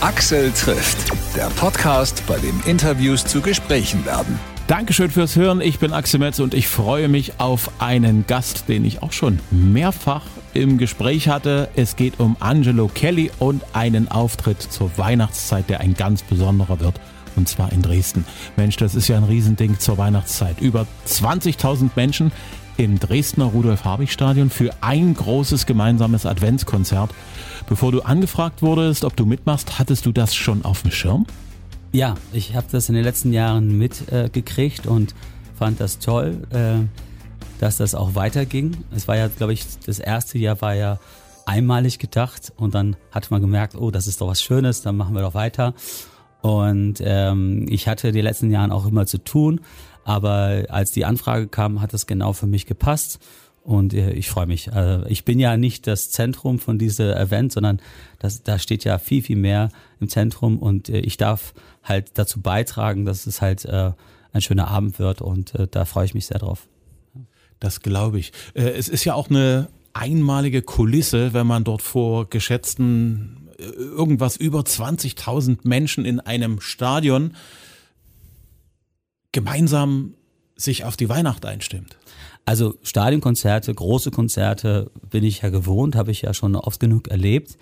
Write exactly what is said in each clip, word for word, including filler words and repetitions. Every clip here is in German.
Axel trifft, der Podcast, bei dem Interviews zu Gesprächen werden. Dankeschön fürs Hören, ich bin Axel Metz und ich freue mich auf einen Gast, den ich auch schon mehrfach im Gespräch hatte. Es geht um Angelo Kelly und einen Auftritt zur Weihnachtszeit, der ein ganz besonderer wird. Und zwar in Dresden. Mensch, das ist ja ein Riesending zur Weihnachtszeit. Über zwanzigtausend Menschen im Dresdner Rudolf-Harbig-Stadion für ein großes gemeinsames Adventskonzert. Bevor du angefragt wurdest, ob du mitmachst, hattest du das schon auf dem Schirm? Ja, ich habe das in den letzten Jahren mitgekriegt äh, und fand das toll, äh, dass das auch weiterging. Es war ja, glaube ich, das erste Jahr war ja einmalig gedacht und dann hat man gemerkt, oh, das ist doch was Schönes, dann machen wir doch weiter. Und ähm, ich hatte die letzten Jahren auch immer zu tun, aber als die Anfrage kam, hat das genau für mich gepasst. Und ich freue mich. Also ich bin ja nicht das Zentrum von diesem Event, sondern das, da steht ja viel, viel mehr im Zentrum. Und ich darf halt dazu beitragen, dass es halt äh, ein schöner Abend wird. Und äh, da freue ich mich sehr drauf. Das glaube ich. Es ist ja auch eine einmalige Kulisse, wenn man dort vor geschätzten irgendwas über zwanzigtausend Menschen in einem Stadion gemeinsam sich auf die Weihnacht einstimmt. Also Stadionkonzerte, große Konzerte bin ich ja gewohnt, habe ich ja schon oft genug erlebt,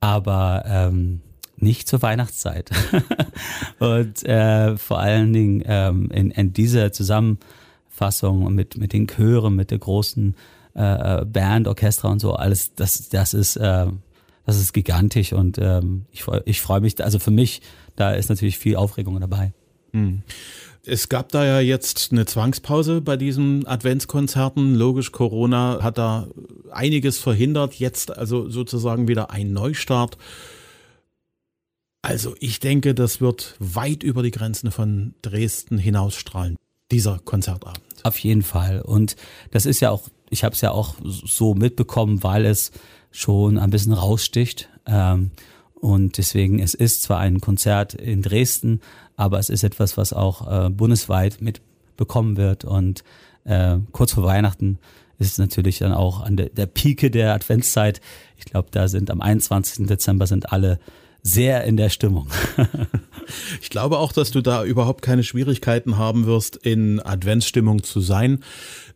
aber ähm, nicht zur Weihnachtszeit. Und äh, vor allen Dingen ähm, in, in dieser Zusammenfassung mit, mit den Chören, mit der großen äh, Band, Orchester und so, alles, das, das, ist, äh, das ist gigantisch und ähm, ich freu, ich freu mich, also für mich, da ist natürlich viel Aufregung dabei. Mhm. Es gab da ja jetzt eine Zwangspause bei diesen Adventskonzerten. Logisch, Corona hat da einiges verhindert. Jetzt also sozusagen wieder ein Neustart. Also ich denke, das wird weit über die Grenzen von Dresden hinausstrahlen, dieser Konzertabend. Auf jeden Fall. Und das ist ja auch, ich habe es ja auch so mitbekommen, weil es schon ein bisschen raussticht. Ähm, Und deswegen, es ist zwar ein Konzert in Dresden, aber es ist etwas, was auch äh, bundesweit mitbekommen wird. Und äh, kurz vor Weihnachten ist es natürlich dann auch an der, der Pike der Adventszeit. Ich glaube, da sind am einundzwanzigsten Dezember sind alle sehr in der Stimmung. Ich glaube auch, dass du da überhaupt keine Schwierigkeiten haben wirst, in Adventsstimmung zu sein.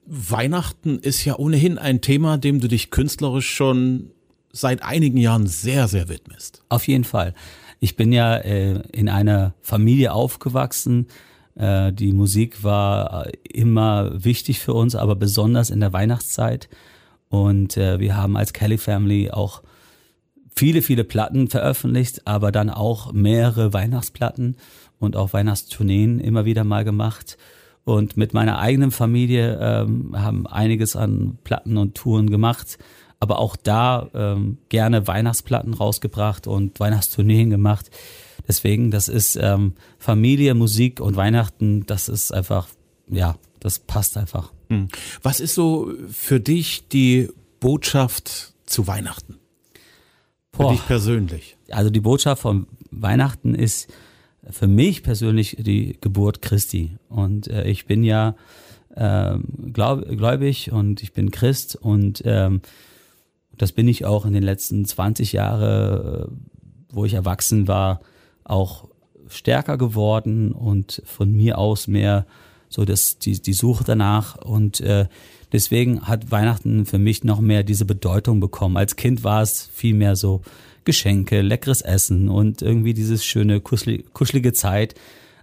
Weihnachten ist ja ohnehin ein Thema, dem du dich künstlerisch schon seit einigen Jahren sehr, sehr widmest. Auf jeden Fall. Ich bin ja äh, in einer Familie aufgewachsen. Äh, die Musik war immer wichtig für uns, aber besonders in der Weihnachtszeit. Und äh, wir haben als Kelly Family auch viele, viele Platten veröffentlicht, aber dann auch mehrere Weihnachtsplatten und auch Weihnachtstourneen immer wieder mal gemacht. Und mit meiner eigenen Familie äh, haben einiges an Platten und Touren gemacht. Aber auch da ähm, gerne Weihnachtsplatten rausgebracht und Weihnachtstourneen gemacht. Deswegen, das ist ähm, Familie, Musik und Weihnachten, das ist einfach, ja, das passt einfach. Was ist so für dich die Botschaft zu Weihnachten? Für Boah, dich persönlich? Also die Botschaft von Weihnachten ist für mich persönlich die Geburt Christi. Und äh, ich bin ja äh, glaub, gläubig und ich bin Christ und ähm, das bin ich auch in den letzten zwanzig Jahren, wo ich erwachsen war, auch stärker geworden und von mir aus mehr so das, die, die Suche danach. Und äh, deswegen hat Weihnachten für mich noch mehr diese Bedeutung bekommen. Als Kind war es viel mehr so Geschenke, leckeres Essen und irgendwie dieses schöne, kuschelige Zeit.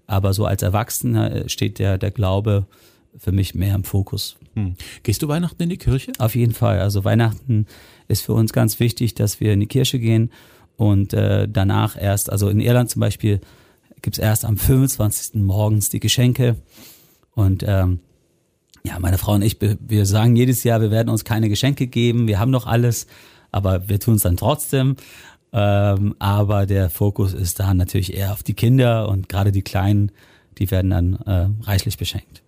Aber so als Erwachsener steht der, der Glaube für mich mehr im Fokus. Hm. Gehst du Weihnachten in die Kirche? Auf jeden Fall. Also Weihnachten ist für uns ganz wichtig, dass wir in die Kirche gehen und äh, danach erst, also in Irland zum Beispiel, gibt es erst am fünfundzwanzigsten morgens die Geschenke. Und ähm, ja, meine Frau und ich, wir sagen jedes Jahr, wir werden uns keine Geschenke geben, wir haben noch alles, aber wir tun es dann trotzdem. Ähm, aber der Fokus ist da natürlich eher auf die Kinder und gerade die Kleinen, die werden dann äh, reichlich beschenkt.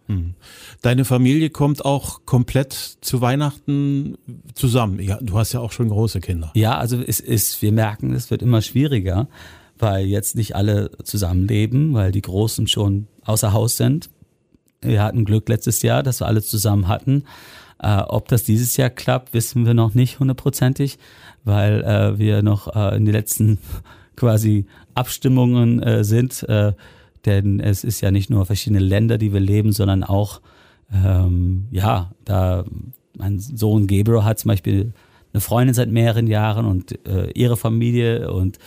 Deine Familie kommt auch komplett zu Weihnachten zusammen. Ja, du hast ja auch schon große Kinder. Ja, also es ist, wir merken, es wird immer schwieriger, weil jetzt nicht alle zusammenleben, weil die Großen schon außer Haus sind. Wir hatten Glück letztes Jahr, dass wir alle zusammen hatten. Äh, ob das dieses Jahr klappt, wissen wir noch nicht hundertprozentig, weil äh, wir noch äh, in den letzten quasi Abstimmungen äh, sind, äh, denn es ist ja nicht nur verschiedene Länder, die wir leben, sondern auch, ähm, ja, da mein Sohn Gabriel hat zum Beispiel eine Freundin seit mehreren Jahren und äh, ihre Familie und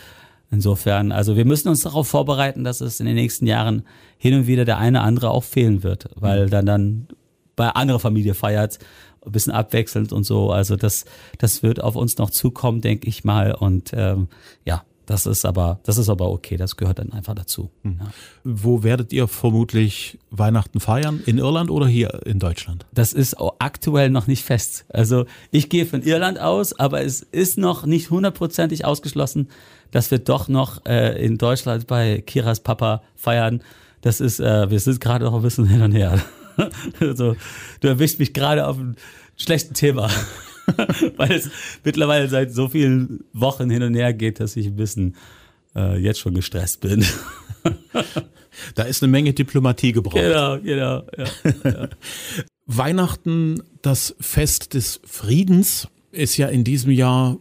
insofern, also wir müssen uns darauf vorbereiten, dass es in den nächsten Jahren hin und wieder der eine andere auch fehlen wird, weil dann dann bei anderer Familie feiert, ein bisschen abwechselnd und so. Also das, das wird auf uns noch zukommen, denke ich mal. Und ähm, ja, das ist aber, das ist aber okay. Das gehört dann einfach dazu. Mhm. Ja. Wo werdet ihr vermutlich Weihnachten feiern? In Irland oder hier in Deutschland? Das ist aktuell noch nicht fest. Also ich gehe von Irland aus, aber es ist noch nicht hundertprozentig ausgeschlossen, dass wir doch noch äh, in Deutschland bei Kiras Papa feiern. Das ist, äh, wir sind gerade noch ein bisschen hin und her. Also, du erwischst mich gerade auf einem schlechten Thema, weil es mittlerweile seit so vielen Wochen hin und her geht, dass ich ein bisschen äh, jetzt schon gestresst bin. Da ist eine Menge Diplomatie gebraucht. Genau, genau. Ja, ja. Weihnachten, das Fest des Friedens, ist ja in diesem Jahr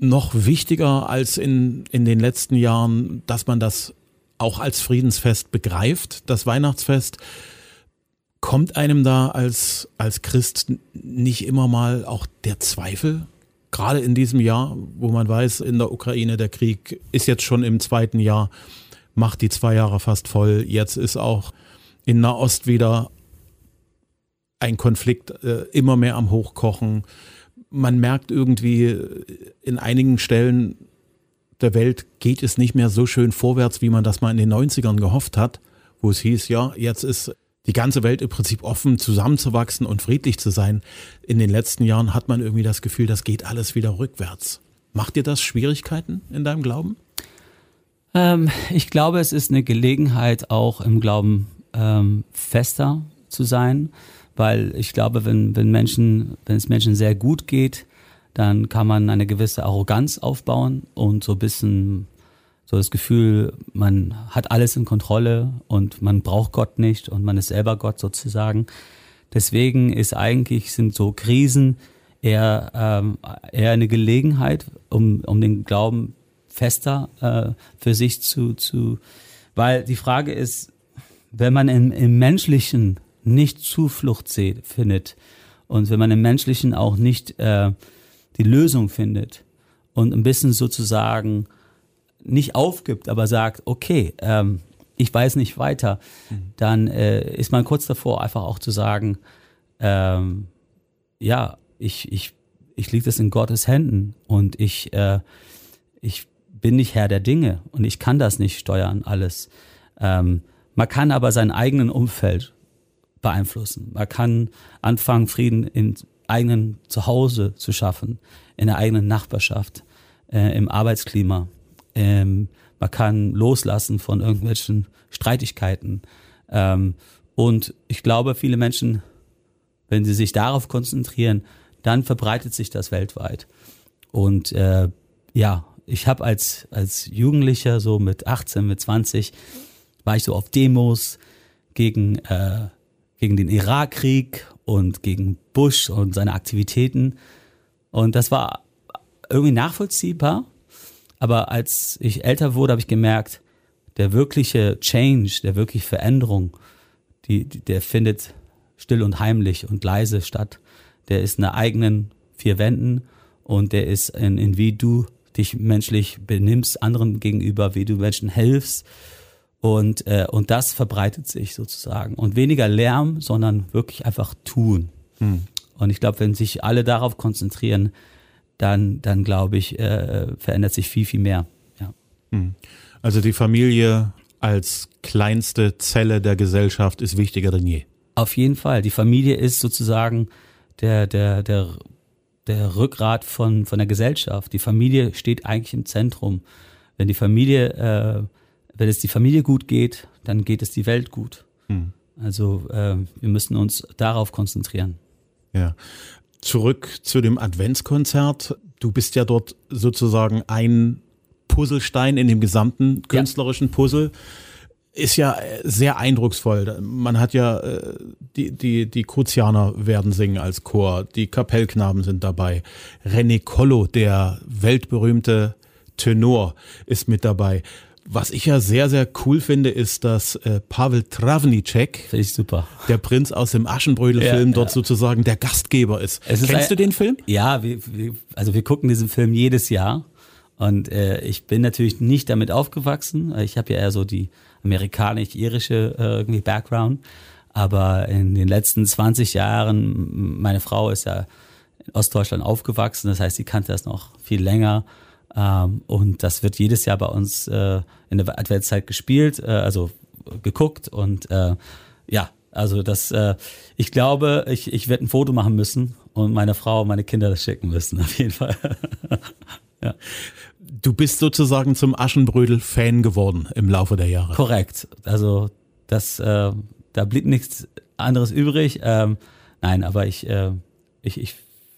noch wichtiger als in, in den letzten Jahren, dass man das auch als Friedensfest begreift, das Weihnachtsfest. Kommt einem da als, als Christ nicht immer mal auch der Zweifel? Gerade in diesem Jahr, wo man weiß, in der Ukraine der Krieg ist jetzt schon im zweiten Jahr, macht die zwei Jahre fast voll. Jetzt ist auch in Nahost wieder ein Konflikt äh, immer mehr am Hochkochen. Man merkt irgendwie, in einigen Stellen der Welt geht es nicht mehr so schön vorwärts, wie man das mal in den neunzigern gehofft hat, wo es hieß, ja, jetzt ist die ganze Welt im Prinzip offen, zusammenzuwachsen und friedlich zu sein. In den letzten Jahren hat man irgendwie das Gefühl, das geht alles wieder rückwärts. Macht dir das Schwierigkeiten in deinem Glauben? Ähm, ich glaube, es ist eine Gelegenheit, auch im Glauben ähm, fester zu sein, weil ich glaube, wenn, wenn Menschen, wenn es Menschen sehr gut geht, dann kann man eine gewisse Arroganz aufbauen und so ein bisschen so das Gefühl, man hat alles in Kontrolle und man braucht Gott nicht und man ist selber Gott sozusagen. Deswegen ist eigentlich, sind so Krisen eher, ähm, eher eine Gelegenheit, um, um den Glauben fester äh, für sich zu, zu, weil die Frage ist, wenn man im, im Menschlichen nicht Zuflucht sieht, findet und wenn man im Menschlichen auch nicht äh, die Lösung findet und ein bisschen sozusagen nicht aufgibt, aber sagt, okay, ähm, ich weiß nicht weiter, dann äh, ist man kurz davor, einfach auch zu sagen, ähm, ja, ich, ich, ich liege das in Gottes Händen und ich, äh, ich bin nicht Herr der Dinge und ich kann das nicht steuern, alles. Ähm, man kann aber sein eigenen Umfeld beeinflussen. Man kann anfangen, Frieden in eigenen Zuhause zu schaffen, in der eigenen Nachbarschaft, äh, im Arbeitsklima. Ähm, man kann loslassen von irgendwelchen Streitigkeiten. Ähm, und ich glaube, viele Menschen, wenn sie sich darauf konzentrieren, dann verbreitet sich das weltweit. Und äh, ja, ich habe als, als Jugendlicher, so mit achtzehn, mit zwanzig, war ich so auf Demos gegen, äh, gegen den Irakkrieg und gegen Bush und seine Aktivitäten. Und das war irgendwie nachvollziehbar. Aber als ich älter wurde, habe ich gemerkt, der wirkliche Change, der wirkliche Veränderung, die, die, der findet still und heimlich und leise statt. Der ist in den eigenen vier Wänden und der ist in, in wie du dich menschlich benimmst, anderen gegenüber, wie du Menschen hilfst. Und, äh, und das verbreitet sich sozusagen. Und weniger Lärm, sondern wirklich einfach tun. Hm. Und ich glaube, wenn sich alle darauf konzentrieren, dann, dann glaube ich, äh, verändert sich viel, viel mehr. Ja. Also die Familie als kleinste Zelle der Gesellschaft ist wichtiger denn je. Auf jeden Fall. Die Familie ist sozusagen der, der, der, der Rückgrat von, von der Gesellschaft. Die Familie steht eigentlich im Zentrum. Wenn die Familie, äh, wenn es die Familie gut geht, dann geht es die Welt gut. Hm. Also äh, wir müssen uns darauf konzentrieren. Ja. Zurück zu dem Adventskonzert. Du bist ja dort sozusagen ein Puzzlestein in dem gesamten künstlerischen Puzzle. Ist ja sehr eindrucksvoll. Man hat ja, die, die, die Kruzianer werden singen als Chor, die Kapellknaben sind dabei. René Kollo, der weltberühmte Tenor ist mit dabei. Was ich ja sehr, sehr cool finde, ist, dass äh, Pavel Travnicek, finde ich super, der Prinz aus dem Aschenbrödel-Film, ja, dort ja. sozusagen der Gastgeber ist. ist Kennst ein, du den Film? Ja, wir, wir, also wir gucken diesen Film jedes Jahr. Und äh, ich bin natürlich nicht damit aufgewachsen. Ich habe ja eher so die amerikanisch-irische äh, irgendwie Background. Aber in den letzten zwanzig Jahren, meine Frau ist ja in Ostdeutschland aufgewachsen. Das heißt, sie kannte das noch viel länger. Ähm, und das wird jedes Jahr bei uns äh, in der Adventszeit gespielt, äh, also geguckt. Und äh, ja, also das, äh, ich glaube, ich, ich werde ein Foto machen müssen und meine Frau und meine Kinder das schicken müssen, auf jeden Fall. Ja. Du bist sozusagen zum Aschenbrödel-Fan geworden im Laufe der Jahre. Korrekt. Also das, äh, da blieb nichts anderes übrig. Ähm, nein, aber ich, äh, ich, ich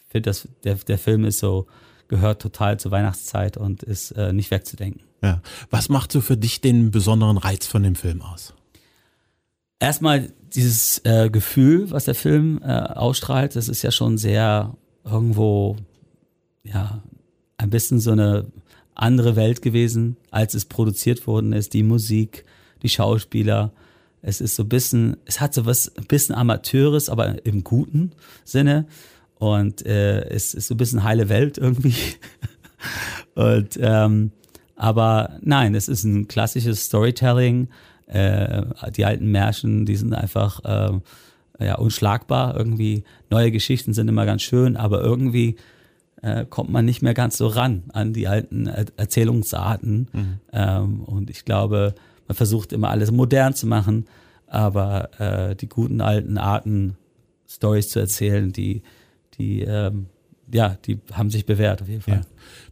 finde, dass der, der Film ist so, gehört total zur Weihnachtszeit und ist äh, nicht wegzudenken. Ja. Was macht so für dich den besonderen Reiz von dem Film aus? Erstmal dieses äh, Gefühl, was der Film äh, ausstrahlt, das ist ja schon sehr irgendwo, ja, ein bisschen so eine andere Welt gewesen, als es produziert worden ist. Die Musik, die Schauspieler. Es ist so ein bisschen, es hat so was ein bisschen Amateures, aber im guten Sinne. Und äh, es ist so ein bisschen heile Welt irgendwie. Und ähm, aber nein, es ist ein klassisches Storytelling. Äh, die alten Märchen, die sind einfach äh, ja, unschlagbar irgendwie. Neue Geschichten sind immer ganz schön, aber irgendwie kommt man nicht mehr ganz so ran an die alten Erzählungsarten. Mhm. Ähm, und ich glaube, man versucht immer alles modern zu machen, aber äh, die guten alten Arten, Storys zu erzählen, die, die, ähm, ja, die haben sich bewährt auf jeden Fall. Ja.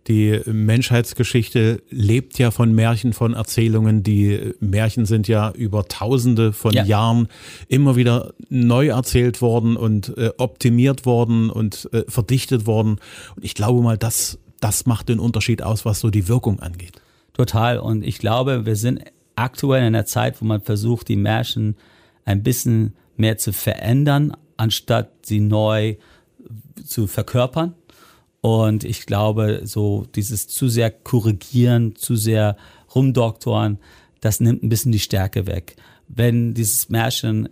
Die Menschheitsgeschichte lebt ja von Märchen, von Erzählungen. Die Märchen sind ja über Tausende von ja. Jahren immer wieder neu erzählt worden und äh, optimiert worden und äh, verdichtet worden. Und ich glaube mal, das, das macht den Unterschied aus, was so die Wirkung angeht. Total. Und ich glaube, wir sind aktuell in einer Zeit, wo man versucht, die Märchen ein bisschen mehr zu verändern, anstatt sie neu zu verkörpern. Und ich glaube, so dieses zu sehr korrigieren, zu sehr rumdoktoren, das nimmt ein bisschen die Stärke weg. Wenn dieses Märchen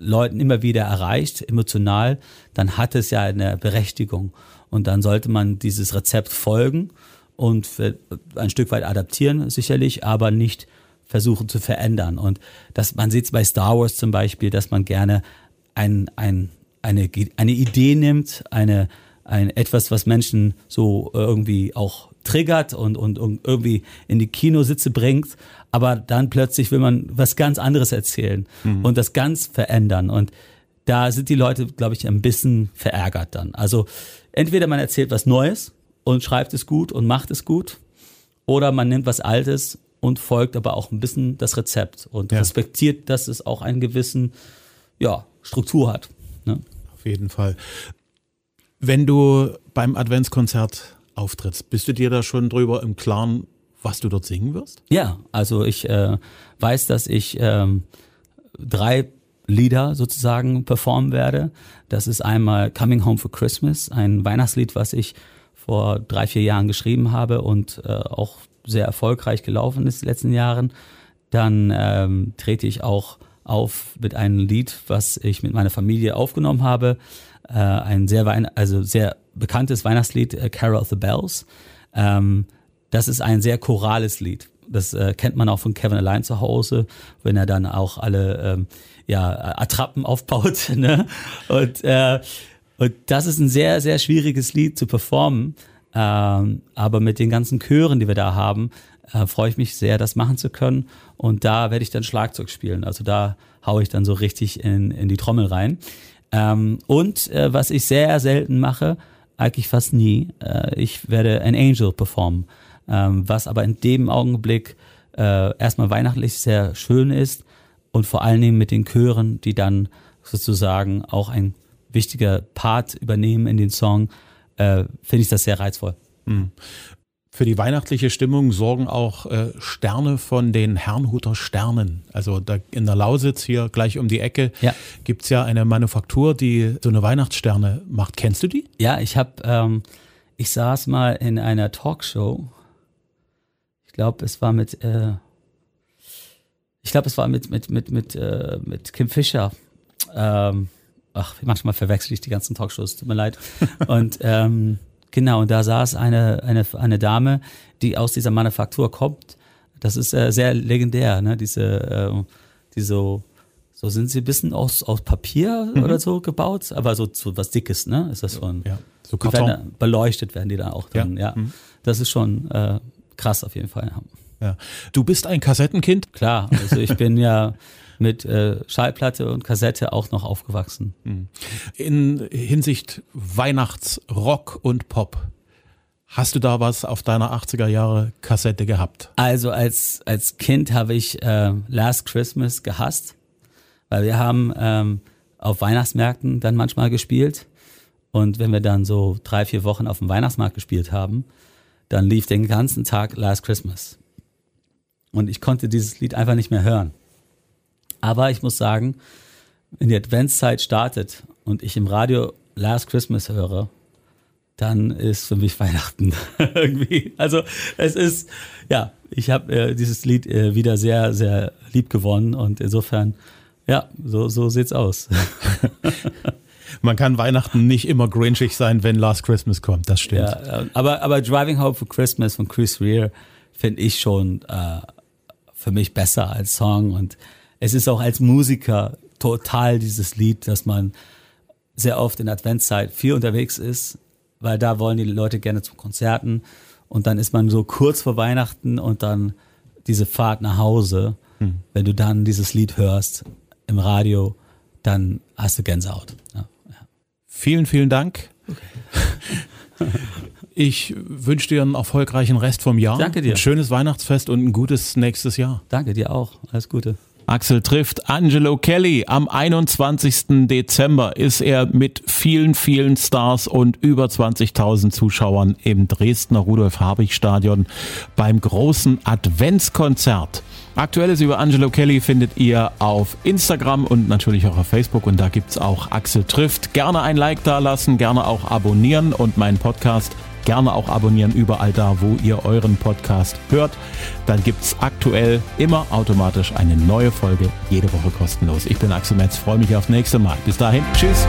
Leuten immer wieder erreicht, emotional, dann hat es ja eine Berechtigung. Und dann sollte man dieses Rezept folgen und ein Stück weit adaptieren, sicherlich, aber nicht versuchen zu verändern. Und das, man sieht es bei Star Wars zum Beispiel, dass man gerne ein, ein, eine, eine Idee nimmt, eine Ein etwas, was Menschen so irgendwie auch triggert und, und, und irgendwie in die Kinositze bringt. Aber dann plötzlich will man was ganz anderes erzählen mhm. und das ganz verändern. Und da sind die Leute, glaube ich, ein bisschen verärgert dann. Also entweder man erzählt was Neues und schreibt es gut und macht es gut, oder man nimmt was Altes und folgt aber auch ein bisschen das Rezept und ja. respektiert, dass es auch einen gewissen, ja, Struktur hat. Ne? Auf jeden Fall. Wenn du beim Adventskonzert auftrittst, bist du dir da schon drüber im Klaren, was du dort singen wirst? Ja, also ich äh, weiß, dass ich ähm, drei Lieder sozusagen performen werde. Das ist einmal Coming Home for Christmas, ein Weihnachtslied, was ich vor drei, vier Jahren geschrieben habe und äh, auch sehr erfolgreich gelaufen ist in den letzten Jahren. Dann ähm, trete ich auch auf mit einem Lied, was ich mit meiner Familie aufgenommen habe. Äh, ein sehr, Wein- also sehr bekanntes Weihnachtslied, äh, Carol of the Bells. Ähm, das ist ein sehr chorales Lied. Das äh, kennt man auch von Kevin allein zu Hause, wenn er dann auch alle ähm, ja, Attrappen aufbaut. Ne? Und, äh, und das ist ein sehr, sehr schwieriges Lied zu performen. Ähm, aber mit den ganzen Chören, die wir da haben, äh, freue ich mich sehr, das machen zu können. Und da werde ich dann Schlagzeug spielen. Also da haue ich dann so richtig in, in die Trommel rein. Ähm, und äh, was ich sehr selten mache, eigentlich fast nie, äh, ich werde An Angel performen, ähm, was aber in dem Augenblick äh, erstmal weihnachtlich sehr schön ist und vor allen Dingen mit den Chören, die dann sozusagen auch ein wichtiger Part übernehmen in den Song, äh, finde ich das sehr reizvoll. Mhm. Für die weihnachtliche Stimmung sorgen auch äh, Sterne von den Herrnhuter Sternen. Also da in der Lausitz hier gleich um die Ecke ja. gibt's ja eine Manufaktur, die so eine Weihnachtssterne macht. Kennst du die? Ja, ich habe, ähm, ich saß mal in einer Talkshow Ich glaube, es war mit, äh, ich glaube, es war mit mit mit mit äh, mit Kim Fischer. Ähm, ach, manchmal verwechsel ich die ganzen Talkshows. Tut mir leid. Und ähm, genau, und da saß eine eine eine Dame, die aus dieser Manufaktur kommt. Das ist äh, sehr legendär, ne? Diese äh, die so so sind sie ein bisschen aus aus Papier mhm. oder so gebaut, aber so, so was Dickes, ne? Ist das schon? Ja. So Karton. Die werden, beleuchtet werden die dann auch drin. Ja. Ja. Mhm. Das ist schon äh, krass auf jeden Fall. Ja. Du bist ein Kassettenkind? Klar, also ich bin ja mit äh, Schallplatte und Kassette auch noch aufgewachsen. In Hinsicht Weihnachtsrock und Pop, hast du da was auf deiner achtziger Jahre Kassette gehabt? Also als, als Kind habe ich äh, Last Christmas gehasst, weil wir haben ähm, auf Weihnachtsmärkten dann manchmal gespielt. Und wenn wir dann so drei, vier Wochen auf dem Weihnachtsmarkt gespielt haben, dann lief den ganzen Tag Last Christmas. Und ich konnte dieses Lied einfach nicht mehr hören. Aber ich muss sagen, wenn die Adventszeit startet und ich im Radio Last Christmas höre, dann ist für mich Weihnachten irgendwie. Also es ist, ja, ich habe äh, dieses Lied äh, wieder sehr, sehr lieb gewonnen. Und insofern, ja, so, so sieht's aus. Man kann Weihnachten nicht immer grinchig sein, wenn Last Christmas kommt, das stimmt. Ja, aber, aber Driving Home for Christmas von Chris Rea finde ich schon äh, für mich besser als Song. Und es ist auch als Musiker total dieses Lied, dass man sehr oft in Adventszeit viel unterwegs ist, weil da wollen die Leute gerne zu Konzerten. Und dann ist man so kurz vor Weihnachten und dann diese Fahrt nach Hause. Hm. Wenn du dann dieses Lied hörst im Radio, dann hast du Gänsehaut. Ja. Vielen, vielen Dank. Okay. Ich wünsche dir einen erfolgreichen Rest vom Jahr. Danke dir. Ein schönes Weihnachtsfest und ein gutes nächstes Jahr. Danke dir auch. Alles Gute. Axel trifft Angelo Kelly. Am einundzwanzigsten Dezember ist er mit vielen, vielen Stars und über zwanzigtausend Zuschauern im Dresdner Rudolf-Harbig-Stadion beim großen Adventskonzert. Aktuelles über Angelo Kelly findet ihr auf Instagram und natürlich auch auf Facebook. Und da gibt's auch Axel trifft. Gerne ein Like da lassen, gerne auch abonnieren und meinen Podcast gerne auch abonnieren, überall da, wo ihr euren Podcast hört. Dann gibt's aktuell immer automatisch eine neue Folge, jede Woche kostenlos. Ich bin Axel Metz, freue mich aufs nächste Mal. Bis dahin, tschüss.